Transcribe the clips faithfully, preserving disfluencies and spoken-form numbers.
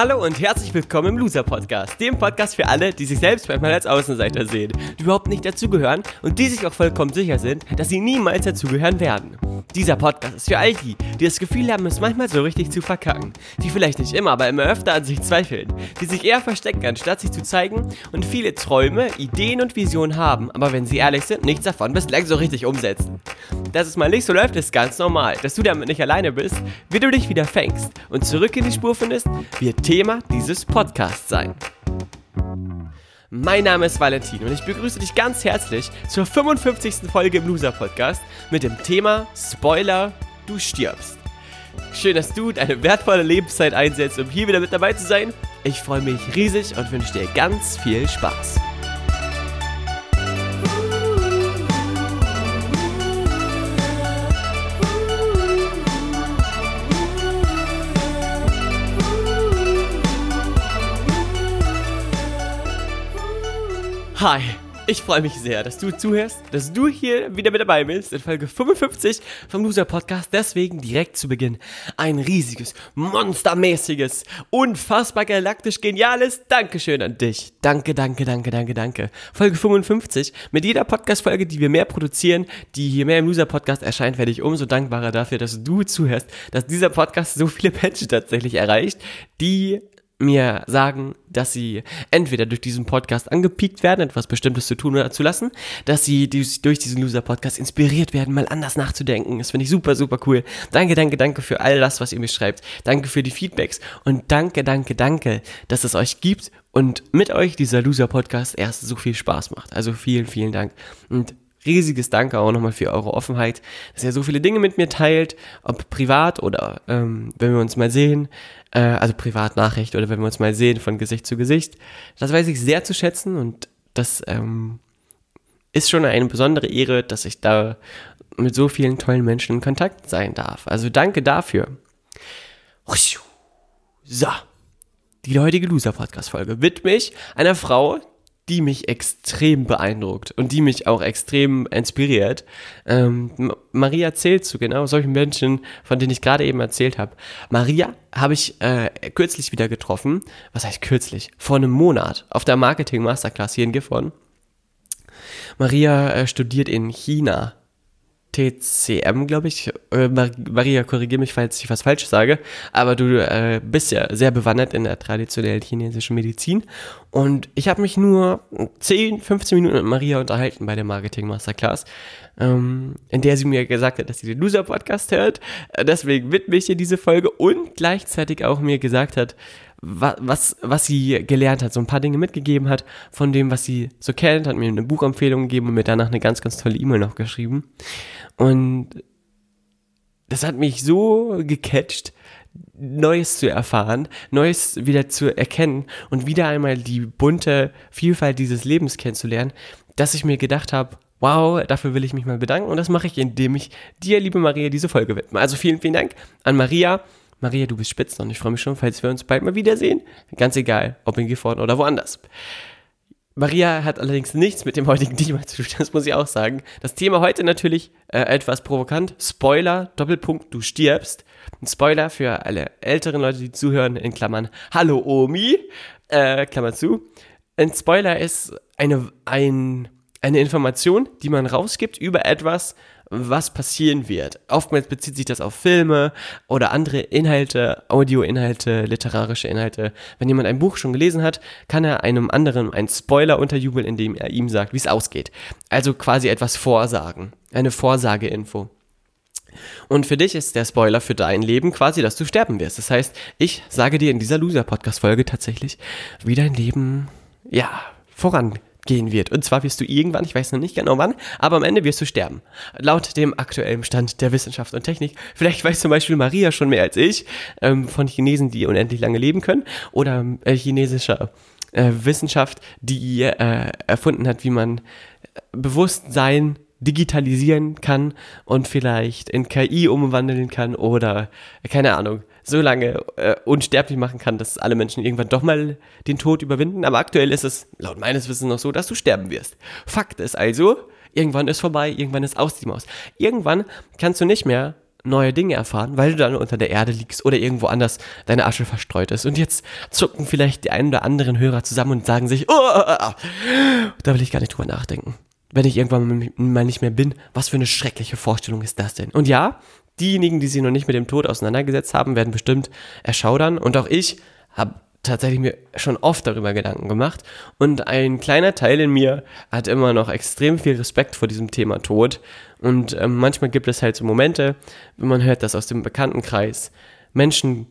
Hallo und herzlich willkommen im Loser-Podcast, dem Podcast für alle, die sich selbst manchmal als Außenseiter sehen, die überhaupt nicht dazugehören und die sich auch vollkommen sicher sind, dass sie niemals dazugehören werden. Dieser Podcast ist für all die, die das Gefühl haben, es manchmal so richtig zu verkacken, die vielleicht nicht immer, aber immer öfter an sich zweifeln, die sich eher verstecken, anstatt sich zu zeigen und viele Träume, Ideen und Visionen haben, aber wenn sie ehrlich sind, nichts davon bislang so richtig umsetzen. Dass es mal nicht so läuft, ist ganz normal, dass du damit nicht alleine bist, wie du dich wieder fängst und zurück in die Spur findest, wird Thema dieses Podcasts sein. Mein Name ist Valentin und ich begrüße dich ganz herzlich zur fünfundfünfzigsten Folge im Loser-Podcast mit dem Thema Spoiler, du stirbst. Schön, dass du deine wertvolle Lebenszeit einsetzt, um hier wieder mit dabei zu sein. Ich freue mich riesig und wünsche dir ganz viel Spaß. Hi, ich freue mich sehr, dass du zuhörst, dass du hier wieder mit dabei bist in Folge fünfundfünfzig vom Loser-Podcast. Deswegen direkt zu Beginn ein riesiges, monstermäßiges, unfassbar galaktisch geniales Dankeschön an dich. Danke, danke, danke, danke, danke. Folge fünfundfünfzig, mit jeder Podcast-Folge, die wir mehr produzieren, die hier mehr im Loser-Podcast erscheint, werde ich umso dankbarer dafür, dass du zuhörst, dass dieser Podcast so viele Menschen tatsächlich erreicht, die mir sagen, dass sie entweder durch diesen Podcast angepiekt werden, etwas Bestimmtes zu tun oder zu lassen, dass sie durch diesen Loser-Podcast inspiriert werden, mal anders nachzudenken. Das finde ich super, super cool. Danke, danke, danke für all das, was ihr mir schreibt. Danke für die Feedbacks und danke, danke, danke, dass es euch gibt und mit euch dieser Loser-Podcast erst so viel Spaß macht. Also vielen, vielen Dank und riesiges Danke auch nochmal für eure Offenheit, dass ihr so viele Dinge mit mir teilt, ob privat oder ähm, wenn wir uns mal sehen, äh, also Privatnachricht oder wenn wir uns mal sehen von Gesicht zu Gesicht. Das weiß ich sehr zu schätzen und das ähm, ist schon eine besondere Ehre, dass ich da mit so vielen tollen Menschen in Kontakt sein darf. Also danke dafür. So, die heutige Loser-Podcast-Folge widme ich einer Frau, die mich extrem beeindruckt und die mich auch extrem inspiriert. Ähm, Maria zählt zu genau solchen Menschen, von denen ich gerade eben erzählt habe. Maria habe ich äh, kürzlich wieder getroffen. Was heißt kürzlich? Vor einem Monat auf der Marketing-Masterclass hier in Gifhorn. Maria äh, studiert in China. T C M, glaube ich. Äh, Maria, korrigiere mich, falls ich was Falsches sage. Aber du äh, bist ja sehr bewandert in der traditionellen chinesischen Medizin. Und ich habe mich nur zehn, fünfzehn Minuten mit Maria unterhalten bei der Marketing-Masterclass, ähm, in der sie mir gesagt hat, dass sie den Loser-Podcast hört. Deswegen widme ich ihr diese Folge und gleichzeitig auch mir gesagt hat, was, was, was sie gelernt hat, so ein paar Dinge mitgegeben hat von dem, was sie so kennt, hat mir eine Buchempfehlung gegeben und mir danach eine ganz, ganz tolle E-Mail noch geschrieben. Und das hat mich so gecatcht, Neues zu erfahren, Neues wieder zu erkennen und wieder einmal die bunte Vielfalt dieses Lebens kennenzulernen, dass ich mir gedacht habe, wow, dafür will ich mich mal bedanken. Und das mache ich, indem ich dir, liebe Maria, diese Folge widme. Also vielen, vielen Dank an Maria. Maria, du bist spitze und ich freue mich schon, falls wir uns bald mal wiedersehen. Ganz egal, ob in Gifhorn oder woanders. Maria hat allerdings nichts mit dem heutigen Thema zu tun, das muss ich auch sagen. Das Thema heute natürlich äh, etwas provokant. Spoiler, Doppelpunkt, du stirbst. Ein Spoiler für alle älteren Leute, die zuhören, in Klammern, hallo Omi, äh, Klammer zu. Ein Spoiler ist eine, ein, eine Information, die man rausgibt über etwas, was passieren wird. Oftmals bezieht sich das auf Filme oder andere Inhalte, Audioinhalte, literarische Inhalte. Wenn jemand ein Buch schon gelesen hat, kann er einem anderen einen Spoiler unterjubeln, indem er ihm sagt, wie es ausgeht. Also quasi etwas vorsagen, eine Vorsageinfo. Und für dich ist der Spoiler für dein Leben quasi, dass du sterben wirst. Das heißt, ich sage dir in dieser Loser-Podcast-Folge tatsächlich, wie dein Leben, ja, voran gehen wird. Und zwar wirst du irgendwann, ich weiß noch nicht genau wann, aber am Ende wirst du sterben. Laut dem aktuellen Stand der Wissenschaft und Technik. Vielleicht weiß zum Beispiel Maria schon mehr als ich, ähm, von Chinesen, die unendlich lange leben können, oder äh, chinesischer äh, Wissenschaft, die äh, erfunden hat, wie man Bewusstsein digitalisieren kann und vielleicht in K I umwandeln kann oder, keine Ahnung, so lange äh, unsterblich machen kann, dass alle Menschen irgendwann doch mal den Tod überwinden. Aber aktuell ist es laut meines Wissens noch so, dass du sterben wirst. Fakt ist also, irgendwann ist vorbei, irgendwann ist aus die Maus. Irgendwann kannst du nicht mehr neue Dinge erfahren, weil du dann unter der Erde liegst oder irgendwo anders deine Asche verstreut ist. Und jetzt zucken vielleicht die einen oder anderen Hörer zusammen und sagen sich, oh, da will ich gar nicht drüber nachdenken, wenn ich irgendwann mal nicht mehr bin. Was für eine schreckliche Vorstellung ist das denn? Und ja, diejenigen, die sich noch nicht mit dem Tod auseinandergesetzt haben, werden bestimmt erschaudern. Und auch ich habe tatsächlich mir schon oft darüber Gedanken gemacht. Und ein kleiner Teil in mir hat immer noch extrem viel Respekt vor diesem Thema Tod. Und ähm, manchmal gibt es halt so Momente, wenn man hört, dass aus dem Bekanntenkreis Menschen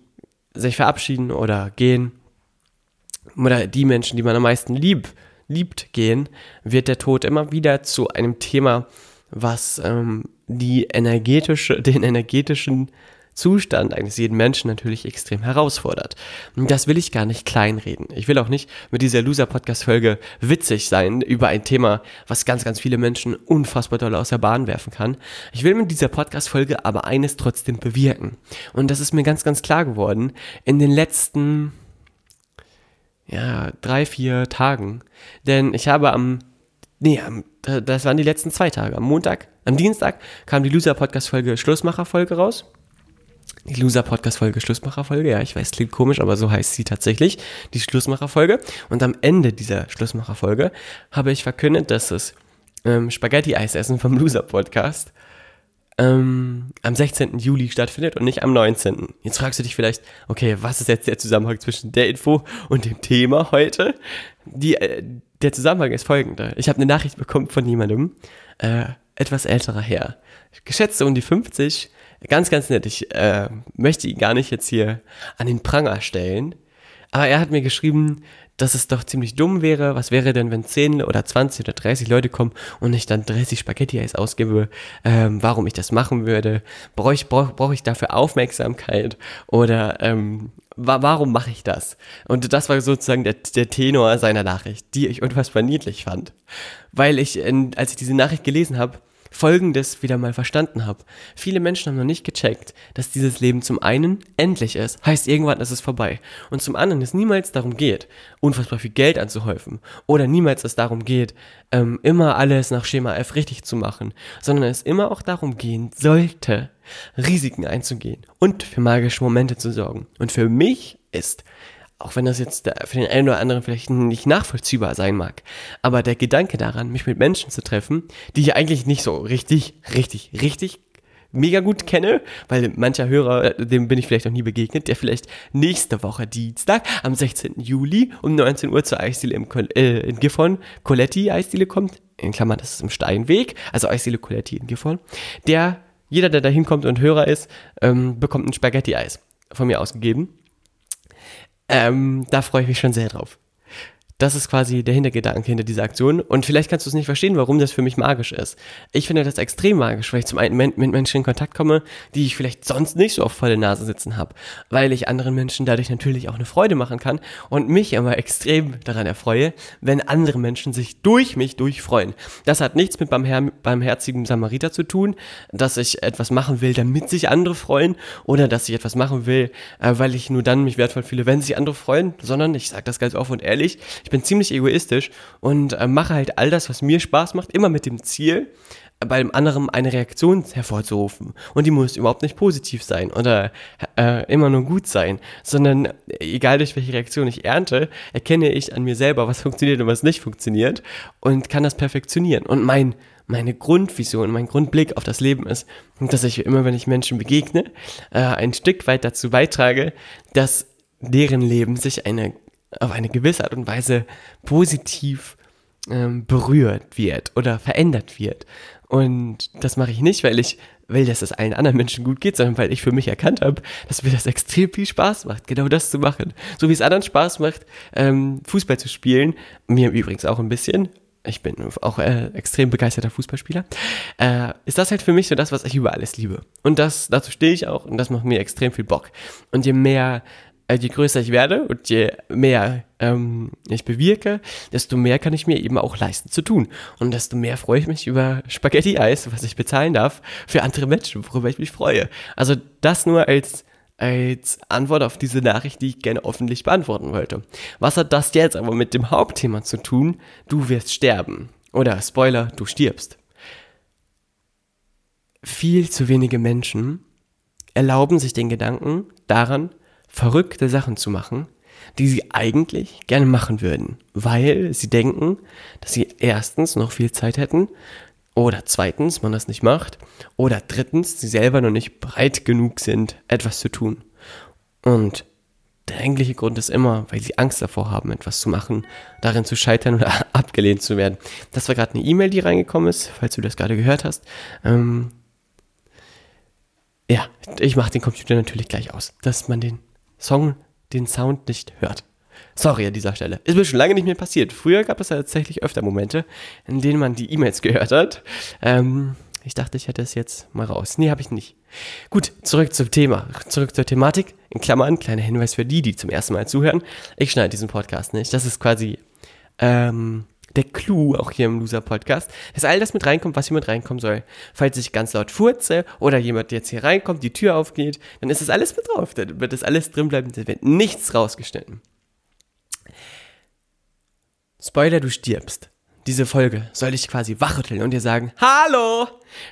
sich verabschieden oder gehen. Oder die Menschen, die man am meisten lieb, liebt, gehen, wird der Tod immer wieder zu einem Thema, was ähm, die energetische, den energetischen Zustand eines jeden Menschen natürlich extrem herausfordert. Und das will ich gar nicht kleinreden. Ich will auch nicht mit dieser Loser-Podcast-Folge witzig sein über ein Thema, was ganz, ganz viele Menschen unfassbar doll aus der Bahn werfen kann. Ich will mit dieser Podcast-Folge aber eines trotzdem bewirken. Und das ist mir ganz, ganz klar geworden in den letzten ja, drei, vier Tagen. Denn ich habe am, nee, am, das waren die letzten zwei Tage. Am Montag, am Dienstag kam die Loser-Podcast-Folge Schlussmacher-Folge raus. Die Loser-Podcast-Folge, Schlussmacher-Folge, ja, ich weiß, klingt komisch, aber so heißt sie tatsächlich, die Schlussmacher-Folge. Und am Ende dieser Schlussmacher-Folge habe ich verkündet, dass das ähm, Spaghetti-Eisessen vom Loser-Podcast ähm, am sechzehnten Juli stattfindet und nicht am neunzehnten Jetzt fragst du dich vielleicht, okay, was ist jetzt der Zusammenhang zwischen der Info und dem Thema heute? Die, äh, der Zusammenhang ist folgender. Ich habe eine Nachricht bekommen von jemandem, äh, etwas älterer Herr, geschätzt um die fünfzig, ganz, ganz nett. Ich äh, möchte ihn gar nicht jetzt hier an den Pranger stellen, aber er hat mir geschrieben, dass es doch ziemlich dumm wäre. Was wäre denn, wenn zehn oder zwanzig oder dreißig Leute kommen und ich dann dreißig Spaghetti-Eis ausgebe, ähm, warum ich das machen würde? Brauche ich, brauch, brauch ich dafür Aufmerksamkeit oder ähm, wa- warum mache ich das? Und das war sozusagen der, der Tenor seiner Nachricht, die ich unfassbar niedlich fand, weil ich, in, als ich diese Nachricht gelesen habe, Folgendes wieder mal verstanden habe. Viele Menschen haben noch nicht gecheckt, dass dieses Leben zum einen endlich ist, heißt irgendwann ist es vorbei, und zum anderen es niemals darum geht, unfassbar viel Geld anzuhäufen oder niemals es darum geht, ähm, immer alles nach Schema F richtig zu machen, sondern es immer auch darum gehen sollte, Risiken einzugehen und für magische Momente zu sorgen. Und für mich ist, auch wenn das jetzt für den einen oder anderen vielleicht nicht nachvollziehbar sein mag, aber der Gedanke daran, mich mit Menschen zu treffen, die ich eigentlich nicht so richtig, richtig, richtig mega gut kenne, weil mancher Hörer, dem bin ich vielleicht noch nie begegnet, der vielleicht nächste Woche Dienstag am sechzehnten Juli um neunzehn Uhr zur Eisdiele im Col- äh, in Gifhorn, Coletti-Eisdiele kommt, in Klammern, das ist im Steinweg, also Eisdiele Coletti in Gifhorn, der, jeder, der da hinkommt und Hörer ist, ähm, bekommt ein Spaghetti-Eis von mir ausgegeben. Ähm, da freue ich mich schon sehr drauf. Das ist quasi der Hintergedanke hinter dieser Aktion. Und vielleicht kannst du es nicht verstehen, warum das für mich magisch ist. Ich finde das extrem magisch, weil ich zum einen mit Menschen in Kontakt komme, die ich vielleicht sonst nicht so oft vor der Nase sitzen habe, weil ich anderen Menschen dadurch natürlich auch eine Freude machen kann und mich immer extrem daran erfreue, wenn andere Menschen sich durch mich durchfreuen. Das hat nichts mit barmher- barmherzigen Samariter zu tun, dass ich etwas machen will, damit sich andere freuen, oder dass ich etwas machen will, weil ich nur dann mich wertvoll fühle, wenn sich andere freuen, sondern, ich sage das ganz offen und ehrlich, ich bin ziemlich egoistisch und äh, mache halt all das, was mir Spaß macht, immer mit dem Ziel, äh, bei dem anderen eine Reaktion hervorzurufen. Und die muss überhaupt nicht positiv sein oder äh, immer nur gut sein, sondern egal durch welche Reaktion ich ernte, erkenne ich an mir selber, was funktioniert und was nicht funktioniert, und kann das perfektionieren. Und mein meine Grundvision, mein Grundblick auf das Leben ist, dass ich immer, wenn ich Menschen begegne, äh, ein Stück weit dazu beitrage, dass deren Leben sich eine auf eine gewisse Art und Weise positiv ähm, berührt wird oder verändert wird. Und das mache ich nicht, weil ich will, dass es allen anderen Menschen gut geht, sondern weil ich für mich erkannt habe, dass mir das extrem viel Spaß macht, genau das zu machen. So wie es anderen Spaß macht, ähm, Fußball zu spielen, mir übrigens auch ein bisschen, ich bin auch äh, extrem begeisterter Fußballspieler, äh, ist das halt für mich so das, was ich über alles liebe. Und das, dazu stehe ich auch, und das macht mir extrem viel Bock. Und je mehr Je größer ich werde und je mehr ähm, ich bewirke, desto mehr kann ich mir eben auch leisten zu tun. Und desto mehr freue ich mich über Spaghetti-Eis, was ich bezahlen darf, für andere Menschen, worüber ich mich freue. Also das nur als, als Antwort auf diese Nachricht, die ich gerne öffentlich beantworten wollte. Was hat das jetzt aber mit dem Hauptthema zu tun? Du wirst sterben. Oder Spoiler, du stirbst. Viel zu wenige Menschen erlauben sich den Gedanken daran, verrückte Sachen zu machen, die sie eigentlich gerne machen würden, weil sie denken, dass sie erstens noch viel Zeit hätten oder zweitens man das nicht macht oder drittens sie selber noch nicht breit genug sind, etwas zu tun. Und der eigentliche Grund ist immer, weil sie Angst davor haben, etwas zu machen, darin zu scheitern oder abgelehnt zu werden. Das war gerade eine E-Mail, die reingekommen ist, falls du das gerade gehört hast. Ähm ja, ich mache den Computer natürlich gleich aus, dass man den Song, den Sound nicht hört. Sorry an dieser Stelle. Ist mir schon lange nicht mehr passiert. Früher gab es ja tatsächlich öfter Momente, in denen man die E-Mails gehört hat. Ähm, ich dachte, ich hätte es jetzt mal raus. Nee, habe ich nicht. Gut, zurück zum Thema. Zurück zur Thematik. In Klammern, kleiner Hinweis für die, die zum ersten Mal zuhören. Ich schneide diesen Podcast nicht. Das ist quasi ähm, der Clou auch hier im Loser-Podcast, dass all das mit reinkommt, was hier mit reinkommen soll. Falls ich ganz laut furze oder jemand jetzt hier reinkommt, die Tür aufgeht, dann ist das alles mit drauf. Dann wird das alles drin bleiben. Dann wird nichts rausgeschnitten. Spoiler, du stirbst. Diese Folge soll ich quasi wachrütteln und dir sagen, hallo,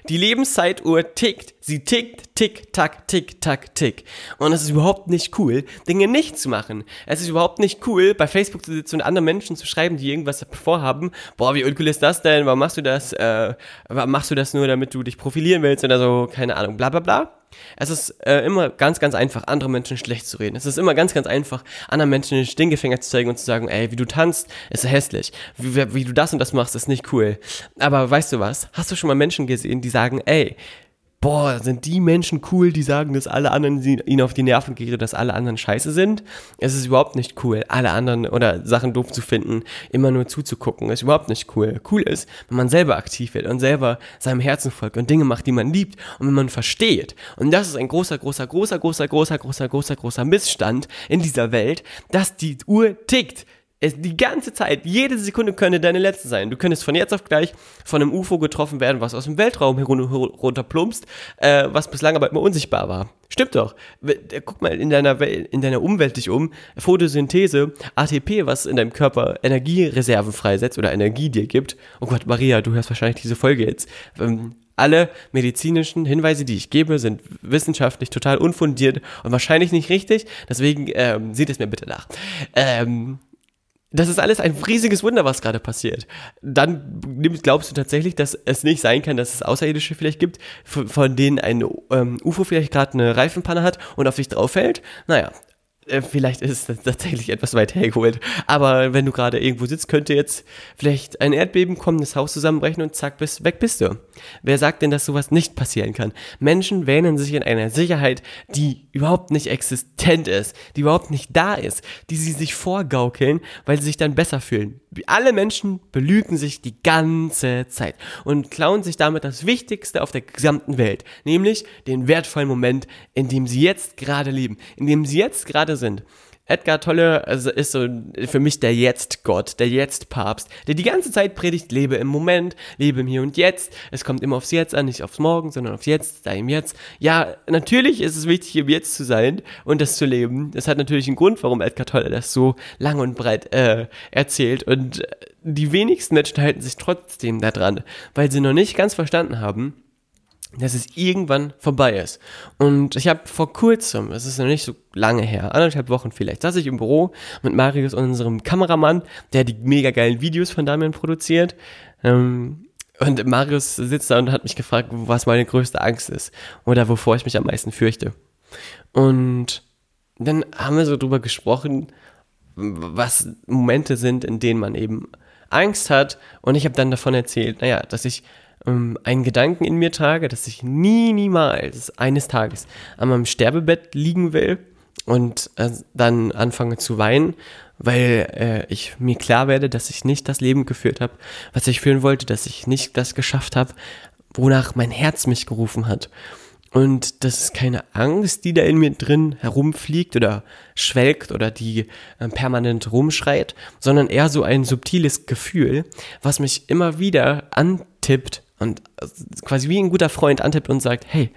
die Lebenszeituhr tickt, sie tickt, tick, tack, tick, tack, tick. Und es ist überhaupt nicht cool, Dinge nicht zu machen. Es ist überhaupt nicht cool, bei Facebook zu sitzen und anderen Menschen zu schreiben, die irgendwas vorhaben. Boah, wie uncool ist das denn? Warum machst du das? Äh, warum machst du das nur, damit du dich profilieren willst oder so? Keine Ahnung, bla bla bla. Es ist äh, immer ganz, ganz einfach, andere Menschen schlecht zu reden. Es ist immer ganz, ganz einfach, anderen Menschen den Stinkefinger zu zeigen und zu sagen, ey, wie du tanzt, ist hässlich. Wie, wie du das und das machst, ist nicht cool. Aber weißt du was? Hast du schon mal Menschen gesehen, die sagen, ey, boah, sind die Menschen cool, die sagen, dass alle anderen ihnen auf die Nerven gehen, dass alle anderen scheiße sind? Es ist überhaupt nicht cool, alle anderen oder Sachen doof zu finden, immer nur zuzugucken. Ist überhaupt nicht cool. Cool ist, wenn man selber aktiv wird und selber seinem Herzen folgt und Dinge macht, die man liebt und wenn man versteht. Und das ist ein großer, großer, großer, großer, großer, großer, großer, großer Missstand in dieser Welt, dass die Uhr tickt. Es die ganze Zeit, jede Sekunde könnte deine letzte sein. Du könntest von jetzt auf gleich von einem U F O getroffen werden, was aus dem Weltraum herunterplumpst, äh, was bislang aber immer unsichtbar war. Stimmt doch. Guck mal in deiner, Wel- in deiner Umwelt dich um. Photosynthese, A T P, was in deinem Körper Energiereserven freisetzt oder Energie dir gibt. Oh Gott, Maria, du hörst wahrscheinlich diese Folge jetzt. Ähm, alle medizinischen Hinweise, die ich gebe, sind wissenschaftlich total unfundiert und wahrscheinlich nicht richtig. Deswegen ähm, seht es mir bitte nach. Ähm... Das ist alles ein riesiges Wunder, was gerade passiert. Dann glaubst du tatsächlich, dass es nicht sein kann, dass es Außerirdische vielleicht gibt, von denen ein ähm, U F O vielleicht gerade eine Reifenpanne hat und auf dich drauf fällt? Naja, äh, vielleicht ist es tatsächlich etwas weit hergeholt. Aber wenn du gerade irgendwo sitzt, könnte jetzt vielleicht ein Erdbeben kommen, das Haus zusammenbrechen und zack, bist, weg bist du. Wer sagt denn, dass sowas nicht passieren kann? Menschen wähnen sich in einer Sicherheit, die überhaupt nicht existent ist, die überhaupt nicht da ist, die sie sich vorgaukeln, weil sie sich dann besser fühlen. Alle Menschen belügen sich die ganze Zeit und klauen sich damit das Wichtigste auf der gesamten Welt, nämlich den wertvollen Moment, in dem sie jetzt gerade leben, in dem sie jetzt gerade sind. Eckhart Tolle ist so für mich der Jetzt-Gott, der Jetzt-Papst, der die ganze Zeit predigt, lebe im Moment, lebe im Hier und Jetzt. Es kommt immer aufs Jetzt an, nicht aufs Morgen, sondern aufs Jetzt, sei im Jetzt. Ja, natürlich ist es wichtig, im Jetzt zu sein und das zu leben. Das hat natürlich einen Grund, warum Eckhart Tolle das so lang und breit äh, erzählt. Und die wenigsten Menschen halten sich trotzdem daran, weil sie noch nicht ganz verstanden haben, dass es irgendwann vorbei ist. Und ich habe vor kurzem, es ist noch nicht so lange her, anderthalb Wochen vielleicht, saß ich im Büro mit Marius, unserem Kameramann, der die mega geilen Videos von Damian produziert. Und Marius sitzt da und hat mich gefragt, was meine größte Angst ist oder wovor ich mich am meisten fürchte. Und dann haben wir so drüber gesprochen, was Momente sind, in denen man eben Angst hat. Und ich habe dann davon erzählt, naja, dass ich einen Gedanken in mir trage, dass ich nie, niemals eines Tages an meinem Sterbebett liegen will und äh, dann anfange zu weinen, weil äh, ich mir klar werde, dass ich nicht das Leben geführt habe, was ich führen wollte, dass ich nicht das geschafft habe, wonach mein Herz mich gerufen hat. Und das ist keine Angst, die da in mir drin herumfliegt oder schwelgt oder die äh, permanent rumschreit, sondern eher so ein subtiles Gefühl, was mich immer wieder antippt, und quasi wie ein guter Freund antippt und sagt, hey,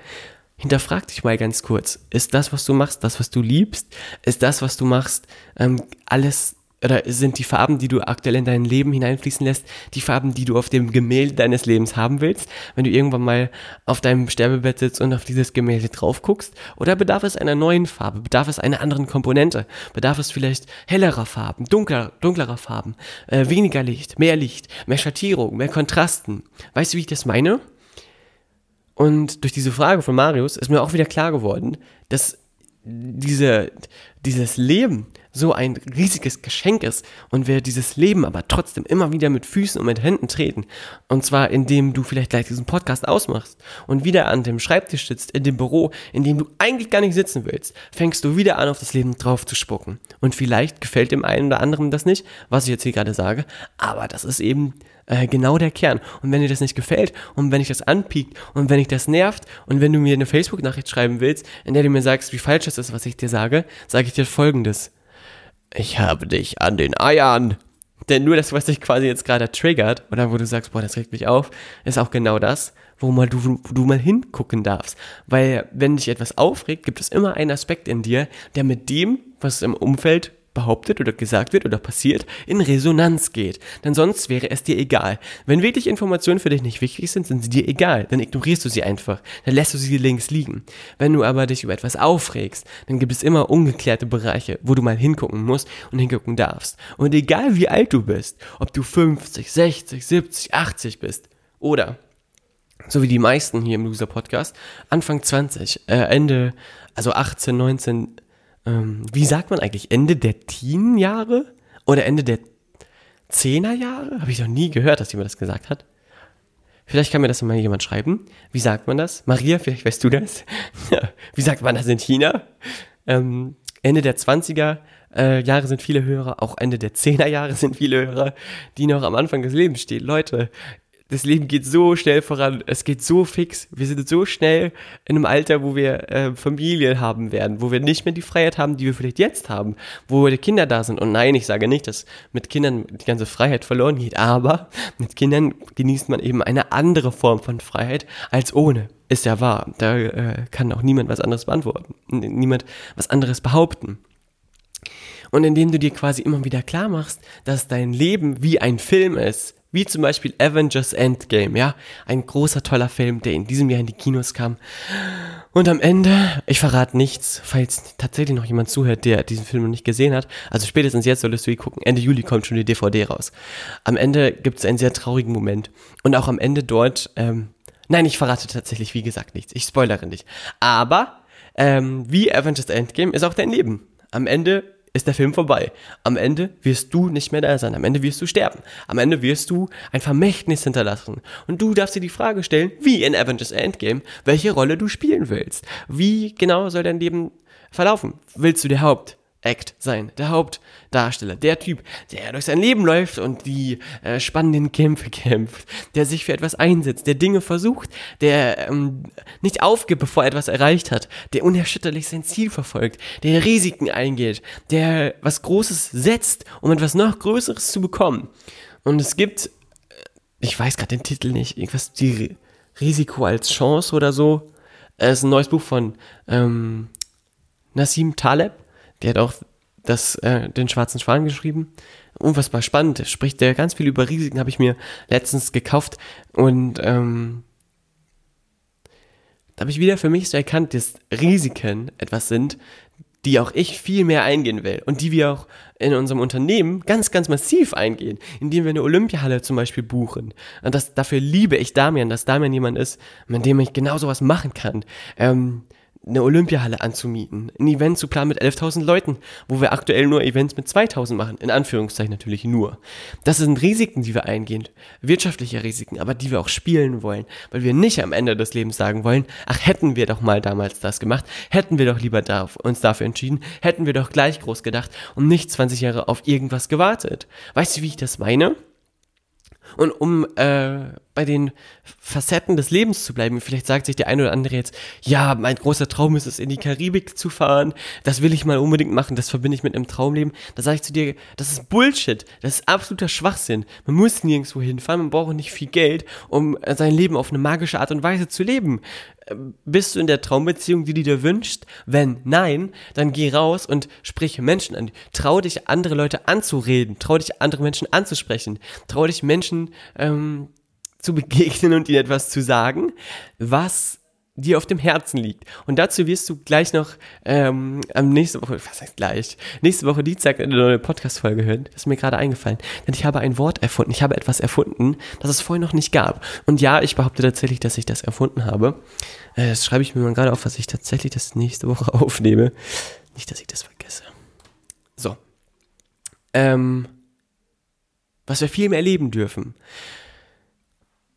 hinterfrag dich mal ganz kurz, ist das, was du machst, das, was du liebst, ist das, was du machst, ähm, alles oder sind die Farben, die du aktuell in dein Leben hineinfließen lässt, die Farben, die du auf dem Gemälde deines Lebens haben willst, wenn du irgendwann mal auf deinem Sterbebett sitzt und auf dieses Gemälde drauf guckst? Oder bedarf es einer neuen Farbe? Bedarf es einer anderen Komponente? Bedarf es vielleicht hellerer Farben, dunkler, dunklerer Farben, äh, weniger Licht, mehr Licht, mehr Schattierung, mehr Kontrasten? Weißt du, wie ich das meine? Und durch diese Frage von Marius ist mir auch wieder klar geworden, dass diese, dieses Leben so ein riesiges Geschenk ist und wir dieses Leben aber trotzdem immer wieder mit Füßen und mit Händen treten. Und zwar, indem du vielleicht gleich diesen Podcast ausmachst und wieder an dem Schreibtisch sitzt, in dem Büro, in dem du eigentlich gar nicht sitzen willst, fängst du wieder an, auf das Leben drauf zu spucken. Und vielleicht gefällt dem einen oder anderen das nicht, was ich jetzt hier gerade sage, aber das ist eben äh, genau der Kern. Und wenn dir das nicht gefällt und wenn dich das anpiekt und wenn dich das nervt und wenn du mir eine Facebook-Nachricht schreiben willst, in der du mir sagst, wie falsch das ist, was ich dir sage, sage ich dir Folgendes. Ich habe dich an den Eiern. Denn nur das, was dich quasi jetzt gerade triggert, oder wo du sagst, boah, das regt mich auf, ist auch genau das, wo mal du, wo du mal hingucken darfst. Weil wenn dich etwas aufregt, gibt es immer einen Aspekt in dir, der mit dem, was im Umfeld behauptet oder gesagt wird oder passiert, in Resonanz geht. Denn sonst wäre es dir egal. Wenn wirklich Informationen für dich nicht wichtig sind, sind sie dir egal. Dann ignorierst du sie einfach. Dann lässt du sie links liegen. Wenn du aber dich über etwas aufregst, dann gibt es immer ungeklärte Bereiche, wo du mal hingucken musst und hingucken darfst. Und egal wie alt du bist, ob du fünfzig, sechzig, siebzig, achtzig bist oder, so wie die meisten hier im Loser-Podcast, Anfang zwanzig, äh, Ende, also achtzehn, neunzehn, wie sagt man eigentlich, Ende der Teen-Jahre oder Ende der Zehner-Jahre? Habe ich noch nie gehört, dass jemand das gesagt hat. Vielleicht kann mir das mal jemand schreiben. Wie sagt man das? Maria, vielleicht weißt du das. Wie sagt man das in China? Ähm, Ende der zwanziger äh, Jahre sind viele Hörer, auch Ende der Zehner Jahre sind viele Hörer, die noch am Anfang des Lebens stehen. Leute, das Leben geht so schnell voran, es geht so fix, wir sind so schnell in einem Alter, wo wir äh, Familien haben werden, wo wir nicht mehr die Freiheit haben, die wir vielleicht jetzt haben, wo die Kinder da sind. Und nein, ich sage nicht, dass mit Kindern die ganze Freiheit verloren geht, aber mit Kindern genießt man eben eine andere Form von Freiheit als ohne. Ist ja wahr, da äh, kann auch niemand was anderes beantworten, niemand was anderes behaupten. Und indem du dir quasi immer wieder klar machst, dass dein Leben wie ein Film ist, wie zum Beispiel Avengers Endgame, ja, ein großer, toller Film, der in diesem Jahr in die Kinos kam. Und am Ende, ich verrate nichts, falls tatsächlich noch jemand zuhört, der diesen Film noch nicht gesehen hat, also spätestens jetzt solltest du ihn gucken, Ende Juli kommt schon die D V D raus. Am Ende gibt es einen sehr traurigen Moment und auch am Ende dort, ähm, nein, ich verrate tatsächlich, wie gesagt, nichts, ich spoilere nicht, aber ähm, wie Avengers Endgame ist auch dein Leben. Am Ende ist der Film vorbei. Am Ende wirst du nicht mehr da sein. Am Ende wirst du sterben. Am Ende wirst du ein Vermächtnis hinterlassen. Und du darfst dir die Frage stellen, wie in Avengers Endgame, welche Rolle du spielen willst. Wie genau soll dein Leben verlaufen? Willst du der Hauptact sein? Der Hauptdarsteller? Der Typ, der durch sein Leben läuft und die äh, spannenden Kämpfe kämpft? Der sich für etwas einsetzt? Der Dinge versucht? Der ähm, nicht aufgibt, bevor er etwas erreicht hat? Der unerschütterlich sein Ziel verfolgt? Der Risiken eingeht? Der was Großes setzt, um etwas noch Größeres zu bekommen? Und es gibt, ich weiß gerade den Titel nicht, irgendwas, die Risiko als Chance oder so. Es ist ein neues Buch von ähm, Nassim Taleb. Der hat auch das, äh, den Schwarzen Schwan geschrieben. Unfassbar spannend. Spricht der ganz viel über Risiken, habe ich mir letztens gekauft. Und ähm, da habe ich wieder für mich so erkannt, dass Risiken etwas sind, die auch ich viel mehr eingehen will und die wir auch in unserem Unternehmen ganz, ganz massiv eingehen, indem wir eine Olympiahalle zum Beispiel buchen. Und das, dafür liebe ich Damian, dass Damian jemand ist, mit dem ich genau sowas machen kann. Ähm, eine Olympiahalle anzumieten, ein Event zu planen mit elftausend Leuten, wo wir aktuell nur Events mit zweitausend machen, in Anführungszeichen natürlich nur. Das sind Risiken, die wir eingehen, wirtschaftliche Risiken, aber die wir auch spielen wollen, weil wir nicht am Ende des Lebens sagen wollen, ach, hätten wir doch mal damals das gemacht, hätten wir doch lieber da, uns dafür entschieden, hätten wir doch gleich groß gedacht und nicht zwanzig Jahre auf irgendwas gewartet. Weißt du, wie ich das meine? Und um äh, bei den Facetten des Lebens zu bleiben, vielleicht sagt sich der eine oder andere jetzt, ja, mein großer Traum ist es, in die Karibik zu fahren, das will ich mal unbedingt machen, das verbinde ich mit einem Traumleben. Da sage ich zu dir, das ist Bullshit, das ist absoluter Schwachsinn. Man muss nirgendwo hinfahren, man braucht nicht viel Geld, um sein Leben auf eine magische Art und Weise zu leben. bist du in der Traumbeziehung, die du dir wünschst? Wenn nein, dann geh raus und sprich Menschen an. Trau dich, andere Leute anzureden. Trau dich, andere Menschen anzusprechen. Trau dich, Menschen ähm, zu begegnen und ihnen etwas zu sagen, was dir auf dem Herzen liegt. Und dazu wirst du gleich noch ähm, am nächsten Woche, was heißt gleich, nächste Woche Dienstag eine neue Podcast-Folge hören. Das ist mir gerade eingefallen. Denn ich habe ein Wort erfunden. Ich habe etwas erfunden, das es vorher noch nicht gab. Und ja, ich behaupte tatsächlich, dass ich das erfunden habe. Äh, das schreibe ich mir mal gerade auf, was ich tatsächlich das nächste Woche aufnehme. Nicht, dass ich das vergesse. So. Ähm, was wir viel mehr erleben dürfen.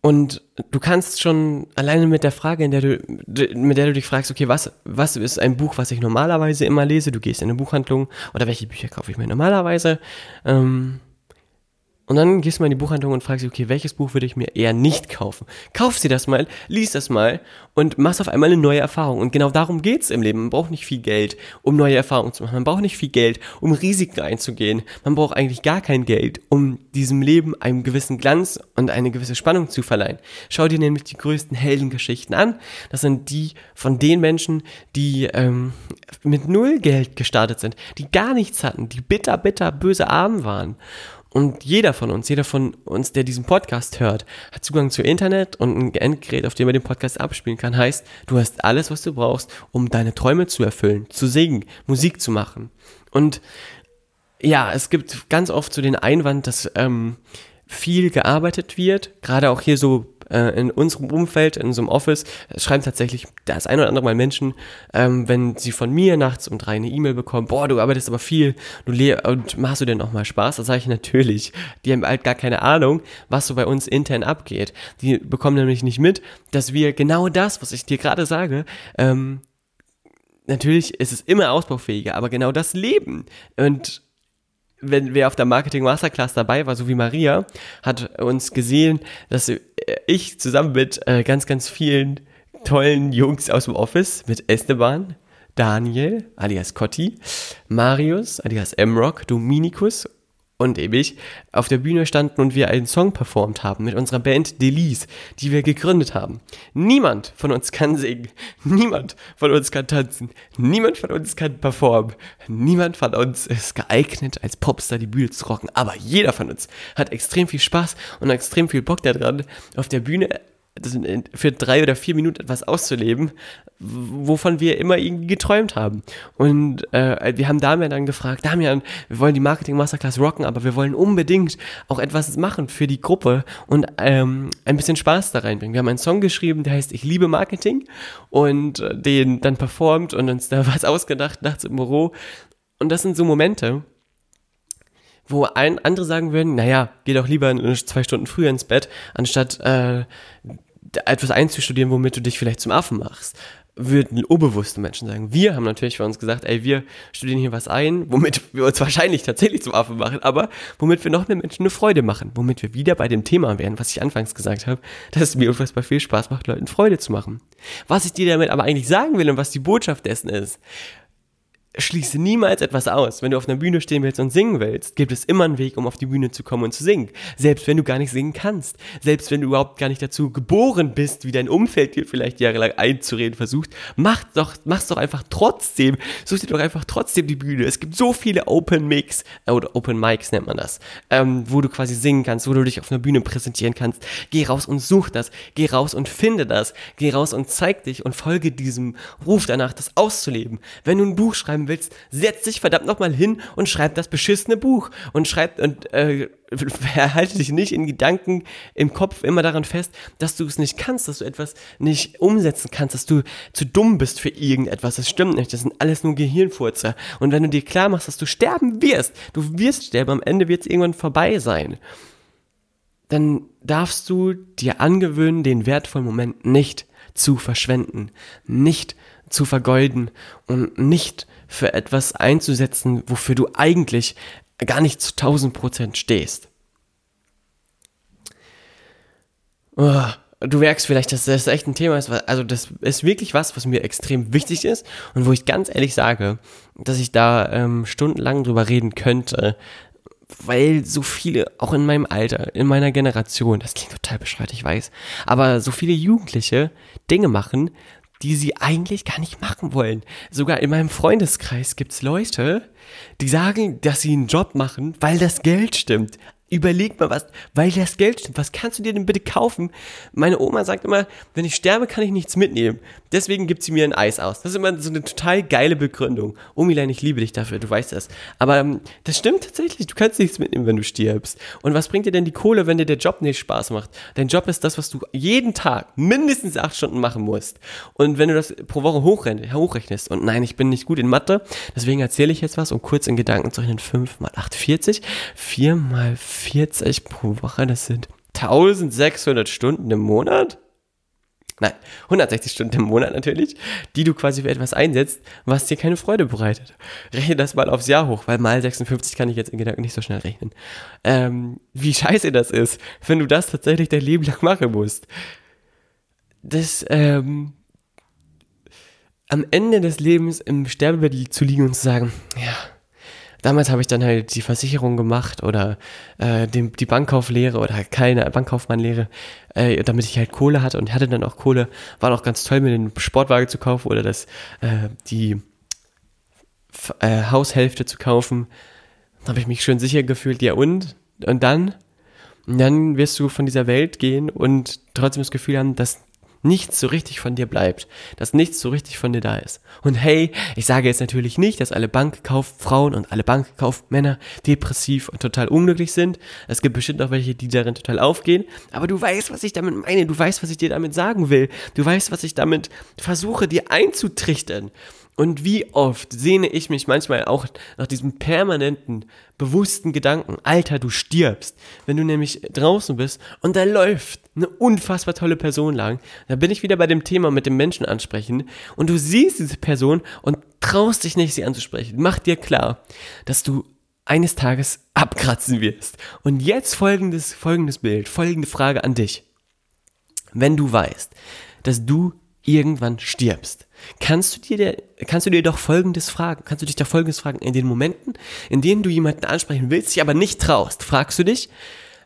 Und du kannst schon alleine mit der Frage, in der du, mit der du dich fragst, okay, was, was ist ein Buch, was ich normalerweise immer lese? Du gehst in eine Buchhandlung oder welche Bücher kaufe ich mir normalerweise? Ähm, und dann gehst du mal in die Buchhandlung und fragst dich, okay, welches Buch würde ich mir eher nicht kaufen? Kauf dir das mal, lies das mal und machst auf einmal eine neue Erfahrung. Und genau darum geht's im Leben. Man braucht nicht viel Geld, um neue Erfahrungen zu machen. Man braucht nicht viel Geld, um Risiken einzugehen. Man braucht eigentlich gar kein Geld, um diesem Leben einen gewissen Glanz und eine gewisse Spannung zu verleihen. Schau dir nämlich die größten Heldengeschichten an. Das sind die von den Menschen, die ähm, mit null Geld gestartet sind, die gar nichts hatten, die bitter, bitter, böse arm waren. Und jeder von uns, jeder von uns, der diesen Podcast hört, hat Zugang zu Internet und ein Endgerät, auf dem er den Podcast abspielen kann. Heißt, du hast alles, was du brauchst, um deine Träume zu erfüllen, zu singen, Musik zu machen. Und ja, es gibt ganz oft so den Einwand, dass ähm, viel gearbeitet wird, gerade auch hier so äh, in unserem Umfeld, in so einem Office, schreiben tatsächlich das ein oder andere Mal Menschen, ähm, wenn sie von mir nachts um drei eine E-Mail bekommen, boah, du arbeitest aber viel, du le- und machst du denn auch mal Spaß? Das sage ich natürlich. Die haben halt gar keine Ahnung, was so bei uns intern abgeht. Die bekommen nämlich nicht mit, dass wir genau das, was ich dir gerade sage, ähm, natürlich ist es immer ausbaufähiger, aber genau das leben. Und wenn wer auf der Marketing-Masterclass dabei war, so wie Maria, hat uns gesehen, dass ich zusammen mit äh, ganz, ganz vielen tollen Jungs aus dem Office, mit Esteban, Daniel, alias Kotti, Marius, alias Emrock, Dominikus und eben ich, auf der Bühne standen und wir einen Song performt haben mit unserer Band Delice, die wir gegründet haben. Niemand von uns kann singen, niemand von uns kann tanzen, niemand von uns kann performen, niemand von uns ist geeignet, als Popstar die Bühne zu rocken, aber jeder von uns hat extrem viel Spaß und extrem viel Bock daran, auf der Bühne für drei oder vier Minuten etwas auszuleben, wovon wir immer irgendwie geträumt haben. Und äh, wir haben Damian dann gefragt, Damian, wir wollen die Marketing-Masterclass rocken, aber wir wollen unbedingt auch etwas machen für die Gruppe und ähm, ein bisschen Spaß da reinbringen. Wir haben einen Song geschrieben, der heißt Ich liebe Marketing und äh, den dann performt und uns da was ausgedacht nachts im Büro. Und das sind so Momente, wo ein, andere sagen würden, naja, geh doch lieber zwei Stunden früher ins Bett, anstatt äh, etwas einzustudieren, womit du dich vielleicht zum Affen machst, würden unbewusste Menschen sagen. Wir haben natürlich für uns gesagt, ey, wir studieren hier was ein, womit wir uns wahrscheinlich tatsächlich zum Affen machen, aber womit wir noch mehr Menschen eine Freude machen, womit wir wieder bei dem Thema wären, was ich anfangs gesagt habe, dass es mir unfassbar viel Spaß macht, Leuten Freude zu machen. Was ich dir damit aber eigentlich sagen will und was die Botschaft dessen ist, schließe niemals etwas aus. Wenn du auf einer Bühne stehen willst und singen willst, gibt es immer einen Weg, um auf die Bühne zu kommen und zu singen. Selbst wenn du gar nicht singen kannst. Selbst wenn du überhaupt gar nicht dazu geboren bist, wie dein Umfeld dir vielleicht jahrelang einzureden versucht, mach doch, mach's doch einfach trotzdem. Such dir doch einfach trotzdem die Bühne. Es gibt so viele Open Mics, oder Open Mics nennt man das, ähm, wo du quasi singen kannst, wo du dich auf einer Bühne präsentieren kannst. Geh raus und such das. Geh raus und finde das. Geh raus und zeig dich und folge diesem Ruf danach, das auszuleben. Wenn du ein Buch schreibst, willst, setz dich verdammt nochmal hin und schreib das beschissene Buch und schreib und äh, halte dich nicht in Gedanken im Kopf immer daran fest, dass du es nicht kannst, dass du etwas nicht umsetzen kannst, dass du zu dumm bist für irgendetwas. Das stimmt nicht, das sind alles nur Gehirnfurzer. Und wenn du dir klar machst, dass du sterben wirst, du wirst sterben, am Ende wird es irgendwann vorbei sein, dann darfst du dir angewöhnen, den wertvollen Moment nicht zu verschwenden, nicht zu vergeuden und nicht für etwas einzusetzen, wofür du eigentlich gar nicht zu tausend Prozent stehst. Oh, du merkst vielleicht, dass das echt ein Thema ist, also das ist wirklich was, was mir extrem wichtig ist und wo ich ganz ehrlich sage, dass ich da ähm, stundenlang drüber reden könnte, weil so viele, auch in meinem Alter, in meiner Generation, das klingt total bescheuert, ich weiß, aber so viele Jugendliche Dinge machen, die sie eigentlich gar nicht machen wollen. Sogar in meinem Freundeskreis gibt es Leute, die sagen, dass sie einen Job machen, weil das Geld stimmt. Überleg mal was, weil das Geld stimmt. Was kannst du dir denn bitte kaufen? Meine Oma sagt immer, wenn ich sterbe, kann ich nichts mitnehmen. Deswegen gibt sie mir ein Eis aus. Das ist immer so eine total geile Begründung. Omilein, ich liebe dich dafür, du weißt das. Aber ähm, das stimmt tatsächlich, du kannst nichts mitnehmen, wenn du stirbst. Und was bringt dir denn die Kohle, wenn dir der Job nicht Spaß macht? Dein Job ist das, was du jeden Tag mindestens acht Stunden machen musst. Und wenn du das pro Woche hochrechnest, und nein, ich bin nicht gut in Mathe, deswegen erzähle ich jetzt was, um kurz in Gedanken zu rechnen, fünf mal acht, vierzig, vier mal vierzig pro Woche, das sind eintausendsechshundert Stunden im Monat? Nein, hundertsechzig Stunden im Monat natürlich, die du quasi für etwas einsetzt, was dir keine Freude bereitet. Rechne das mal aufs Jahr hoch, weil mal sechsundfünfzig kann ich jetzt in Gedanken nicht so schnell rechnen. Ähm, wie scheiße das ist, wenn du das tatsächlich dein Leben lang machen musst. Das, ähm, am Ende des Lebens im Sterbebett zu liegen und zu sagen, ja, damals habe ich dann halt die Versicherung gemacht oder äh, die, die Bankkauflehre oder keine Bankkaufmannlehre, äh, damit ich halt Kohle hatte und hatte dann auch Kohle. War auch ganz toll, mir den Sportwagen zu kaufen oder das äh, die äh, Haushälfte zu kaufen. Da habe ich mich schön sicher gefühlt. Ja und? Und dann? Und dann wirst du von dieser Welt gehen und trotzdem das Gefühl haben, dass nichts so richtig von dir bleibt, dass nichts so richtig von dir da ist. Und hey, ich sage jetzt natürlich nicht, dass alle Bankkauffrauen und alle Bankkauffmänner depressiv und total unglücklich sind. Es gibt bestimmt auch welche, die darin total aufgehen. Aber du weißt, was ich damit meine. Du weißt, was ich dir damit sagen will. Du weißt, was ich damit versuche, dir einzutrichtern. Und wie oft sehne ich mich manchmal auch nach diesem permanenten, bewussten Gedanken, Alter, du stirbst. Wenn du nämlich draußen bist und da läuft eine unfassbar tolle Person lang, da bin ich wieder bei dem Thema mit dem Menschen ansprechen und du siehst diese Person und traust dich nicht, sie anzusprechen. Mach dir klar, dass du eines Tages abkratzen wirst. Und jetzt folgendes, folgendes Bild, folgende Frage an dich. Wenn du weißt, dass du irgendwann stirbst, kannst du dir, kannst du dir doch folgendes fragen, kannst du dich doch folgendes fragen, in den Momenten, in denen du jemanden ansprechen willst, dich aber nicht traust, fragst du dich,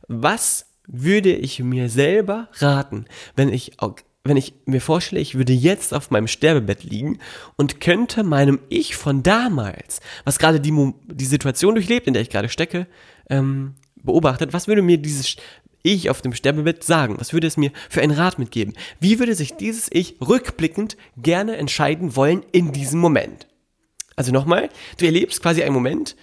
was würde ich mir selber raten, wenn ich, wenn ich mir vorstelle, ich würde jetzt auf meinem Sterbebett liegen und könnte meinem Ich von damals, was gerade die, die Situation durchlebt, in der ich gerade stecke, ähm, beobachtet, was würde mir dieses Ich auf dem Sterbebett sagen? Was würde es mir für einen Rat mitgeben? Wie würde sich dieses Ich rückblickend gerne entscheiden wollen in diesem Moment? Also nochmal, du erlebst quasi einen Moment,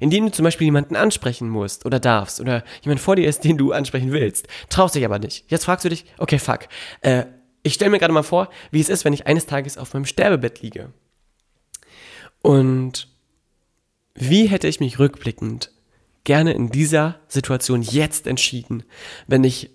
in dem du zum Beispiel jemanden ansprechen musst oder darfst oder jemand vor dir ist, den du ansprechen willst, traust dich aber nicht. Jetzt fragst du dich, okay, fuck, äh, ich stelle mir gerade mal vor, wie es ist, wenn ich eines Tages auf meinem Sterbebett liege. Und wie hätte ich mich rückblickend gerne in dieser Situation jetzt entschieden, wenn ich